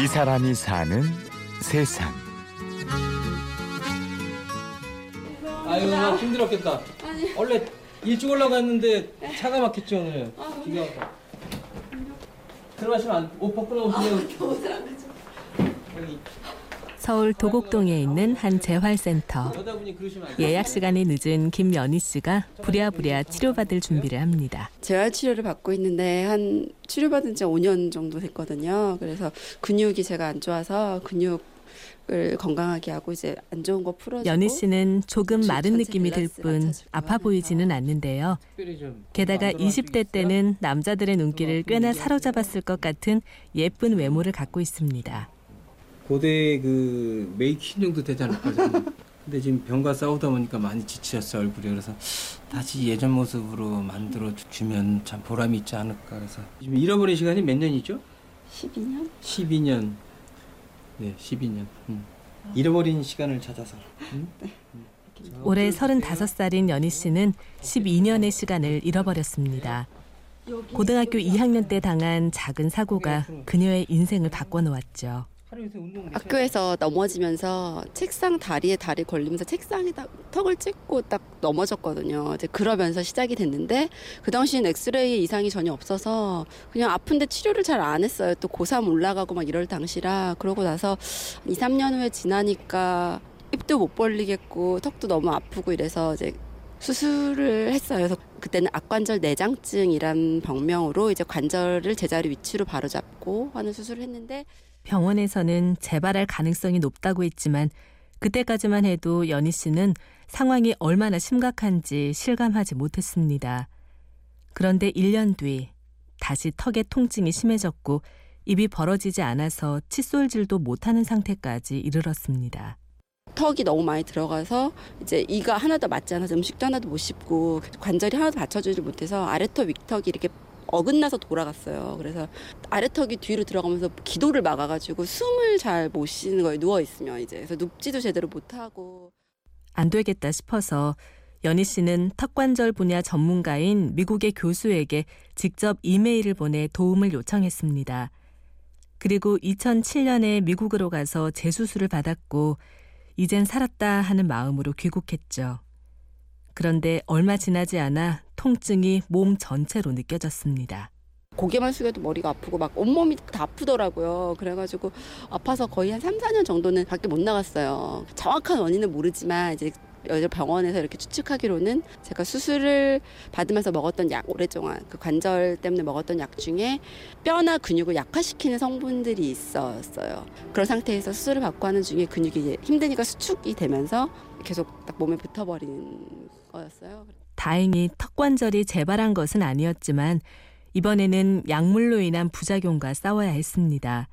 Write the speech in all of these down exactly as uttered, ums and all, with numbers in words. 이 사람이 사는 세상. 아유, 힘들었겠다. 아니. 원래 일찍 올라갔는데 차가 막혔지 오늘. 아, 오늘. 들어가시면 안, 옷 벗고 나오시면. 아, 겨우 들어가죠. 서울 도곡동에 있는 한 재활센터. 예약 시간이 늦은 김연희 씨가 부랴부랴 치료받을 준비를 합니다. 재활치료를 받고 있는데 한 치료받은 지 오 년 정도 됐거든요. 그래서 근육이 제가 안 좋아서 근육을 건강하게 하고 이제 안 좋은 거 풀어주고. 연희 씨는 조금 마른 느낌이 들 뿐 아파 보이지는 않는데요. 게다가 이십 대 때는 남자들의 눈길을 꽤나 사로잡았을 것 같은 예쁜 외모를 갖고 있습니다. 고대 그 메이킹 정도 되지 않을까 저는. 근데 지금 병과 싸우다 보니까 많이 지치셨어요, 얼굴이. 그래서 다시 예전 모습으로 만들어주면 참 보람이 있지 않을까. 그래서 지금 잃어버린 시간이 몇 년이죠? 십이 년? 십이 년. 네, 십이 년. 응. 잃어버린 시간을 찾아서. 응? 네. 올해 서른다섯 살인 연희 씨는 십이 년의 시간을 잃어버렸습니다. 고등학교 이 학년 때 당한 작은 사고가 그녀의 인생을 바꿔놓았죠. 학교에서 넘어지면서 책상 다리에 다리 걸리면서 책상에 딱 턱을 찍고 딱 넘어졌거든요. 이제 그러면서 시작이 됐는데 그 당시에는 엑스레이 이상이 전혀 없어서 그냥 아픈데 치료를 잘 안 했어요. 또 고삼 올라가고 막 이럴 당시라. 그러고 나서 이, 삼 년 후에 지나니까 입도 못 벌리겠고 턱도 너무 아프고 이래서 이제 수술을 했어요. 그래서 그때는 악관절 내장증이란 병명으로 이제 관절을 제자리 위치로 바로잡고 하는 수술을 했는데 병원에서는 재발할 가능성이 높다고 했지만 그때까지만 해도 연희 씨는 상황이 얼마나 심각한지 실감하지 못했습니다. 그런데 일 년 뒤 다시 턱의 통증이 심해졌고 입이 벌어지지 않아서 칫솔질도 못하는 상태까지 이르렀습니다. 턱이 너무 많이 들어가서 이제 이가 하나도 맞지 않아서 음식도 하나도 못 씹고 관절이 하나도 받쳐주지 못해서 아래턱 윗턱이 이렇게 어긋나서 돌아갔어요. 그래서 아래턱이 뒤로 들어가면서 기도를 막아가지고 숨을 잘 못 쉬는 거예요. 누워있으면 이제. 그래서 눕지도 제대로 못하고. 안 되겠다 싶어서 연희 씨는 턱관절 분야 전문가인 미국의 교수에게 직접 이메일을 보내 도움을 요청했습니다. 그리고 이천칠 년에 미국으로 가서 재수술을 받았고 이젠 살았다 하는 마음으로 귀국했죠. 그런데 얼마 지나지 않아 통증이 몸 전체로 느껴졌습니다. 고개만 숙여도 머리가 아프고 막 온몸이 다 아프더라고요. 그래가지고 아파서 거의 한 삼, 사 년 정도는 밖에 못 나갔어요. 정확한 원인은 모르지만 이제 병원에서 이렇게 추측하기로는 제가 수술을 받으면서 먹었던 약, 오랫동안 그 관절 때문에 먹었던 약 중에 뼈나 근육을 약화시키는 성분들이 있었어요. 그런 상태에서 수술을 받고 하는 중에 근육이 힘드니까 수축이 되면서 계속 딱 몸에 붙어버린 거였어요. 다행히 턱관절이 재발한 것은 아니었지만 이번에는 약물로 인한 부작용과 싸워야 했습니다.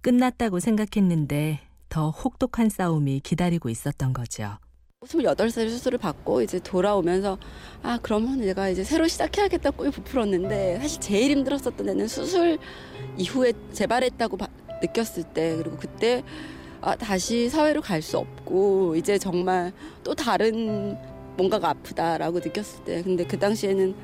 끝났다고 생각했는데 더 혹독한 싸움이 기다리고 있었던 거죠. 스물여덟 살에 수술을 받고 이제 돌아오면서 아 그러면 내가 이제 새로 시작해야겠다 꿈이 부풀었는데 사실 제일 힘들었었던 애는 수술 이후에 재발했다고 바, 느꼈을 때 그리고 그때 아 다시 사회로 갈 수 없고 이제 정말 또 다른 뭔가가 아프다라고 느꼈을 때 근데 그 당시에는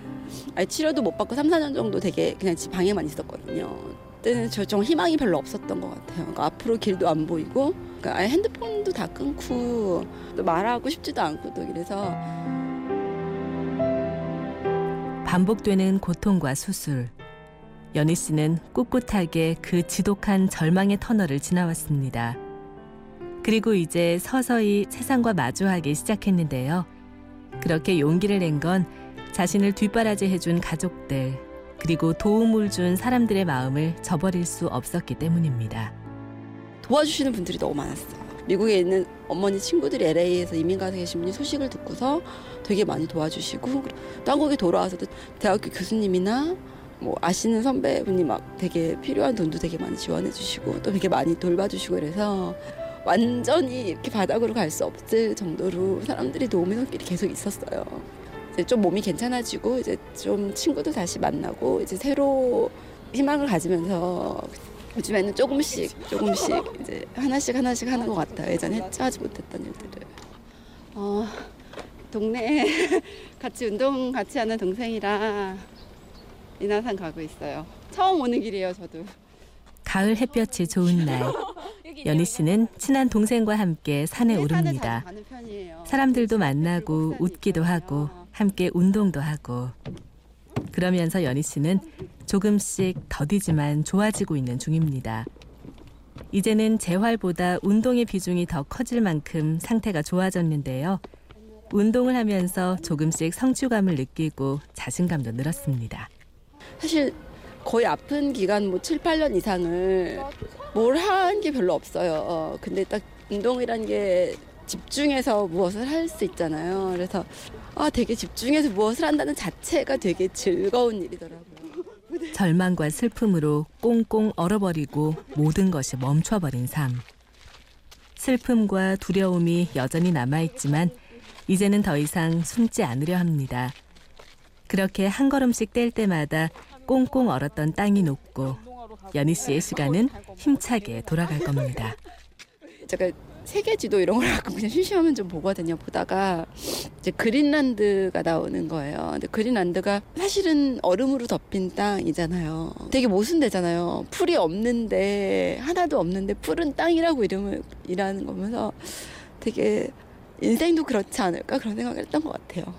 아예 치료도 못 받고 삼, 사 년 정도 되게 그냥 집 방에만 있었거든요. 그때는 저 정말 희망이 별로 없었던 것 같아요. 그러니까 앞으로 길도 안 보이고 그러니까 아예 핸드폰도 다 끊고 또 말하고 싶지도 않고 또 이래서 반복되는 고통과 수술. 연희 씨는 꿋꿋하게 그 지독한 절망의 터널을 지나왔습니다. 그리고 이제 서서히 세상과 마주하기 시작했는데요. 그렇게 용기를 낸 건 자신을 뒷바라지해준 가족들, 그리고 도움을 준 사람들의 마음을 저버릴 수 없었기 때문입니다. 도와주시는 분들이 너무 많았어요. 미국에 있는 어머니 친구들이 엘에이에서 이민 가서 계신 분이 소식을 듣고서 되게 많이 도와주시고 또 한국에 돌아와서도 대학교 교수님이나 뭐 아시는 선배분이 막 되게 필요한 돈도 되게 많이 지원해 주시고 또 되게 많이 돌봐주시고 이래서 완전히 이렇게 바닥으로 갈 수 없을 정도로 사람들이 도움의 손길이 계속 있었어요. 이제 좀 몸이 괜찮아지고 이제 좀 친구도 다시 만나고 이제 새로 희망을 가지면서 요즘에는 조금씩 조금씩 이제 하나씩 하나씩 하는 것 같아요. 예전에 하지 못했던 일들을. 어, 동네에 같이 운동 같이 하는 동생이랑 인왕산 가고 있어요. 처음 오는 길이에요, 저도. 가을 햇볕이 좋은 날, 연희 씨는 친한 동생과 함께 산에 오릅니다. 사람들도 만나고 웃기도 하고 함께 운동도 하고. 그러면서 연희 씨는 조금씩 더디지만 좋아지고 있는 중입니다. 이제는 재활보다 운동의 비중이 더 커질 만큼 상태가 좋아졌는데요. 운동을 하면서 조금씩 성취감을 느끼고 자신감도 늘었습니다. 사실 거의 아픈 기간 뭐 칠, 팔 년 이상을 뭘 한 게 별로 없어요. 어, 근데 딱 운동이란 게 집중해서 무엇을 할 수 있잖아요. 그래서 아, 되게 집중해서 무엇을 한다는 자체가 되게 즐거운 일이더라고요. 절망과 슬픔으로 꽁꽁 얼어버리고 모든 것이 멈춰버린 삶. 슬픔과 두려움이 여전히 남아있지만 이제는 더 이상 숨지 않으려 합니다. 그렇게 한 걸음씩 뗄 때마다 꽁꽁 얼었던 땅이 녹고 연희 씨의 시간은 힘차게 돌아갈 겁니다. 제가 세계지도 이런 걸 갖고 그냥 심심하면 좀 보거든요. 보다가 이제 그린란드가 나오는 거예요. 근데 그린란드가 사실은 얼음으로 덮인 땅이잖아요. 되게 모순되잖아요. 풀이 없는데, 하나도 없는데 푸른 땅이라고 이름을 이라는 거면서 되게 인생도 그렇지 않을까 그런 생각을 했던 것 같아요.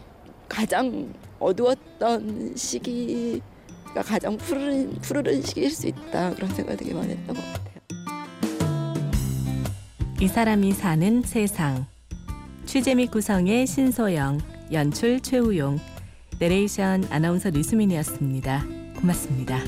가장 어두웠던 시기가 가장 푸른, 푸르른 시기일 수 있다 그런 생각을 되게 많이 했던 것 같아요. 이 사람이 사는 세상. 취재 및 구성의 신소영, 연출 최우용, 내레이션 아나운서 류수민이었습니다. 고맙습니다.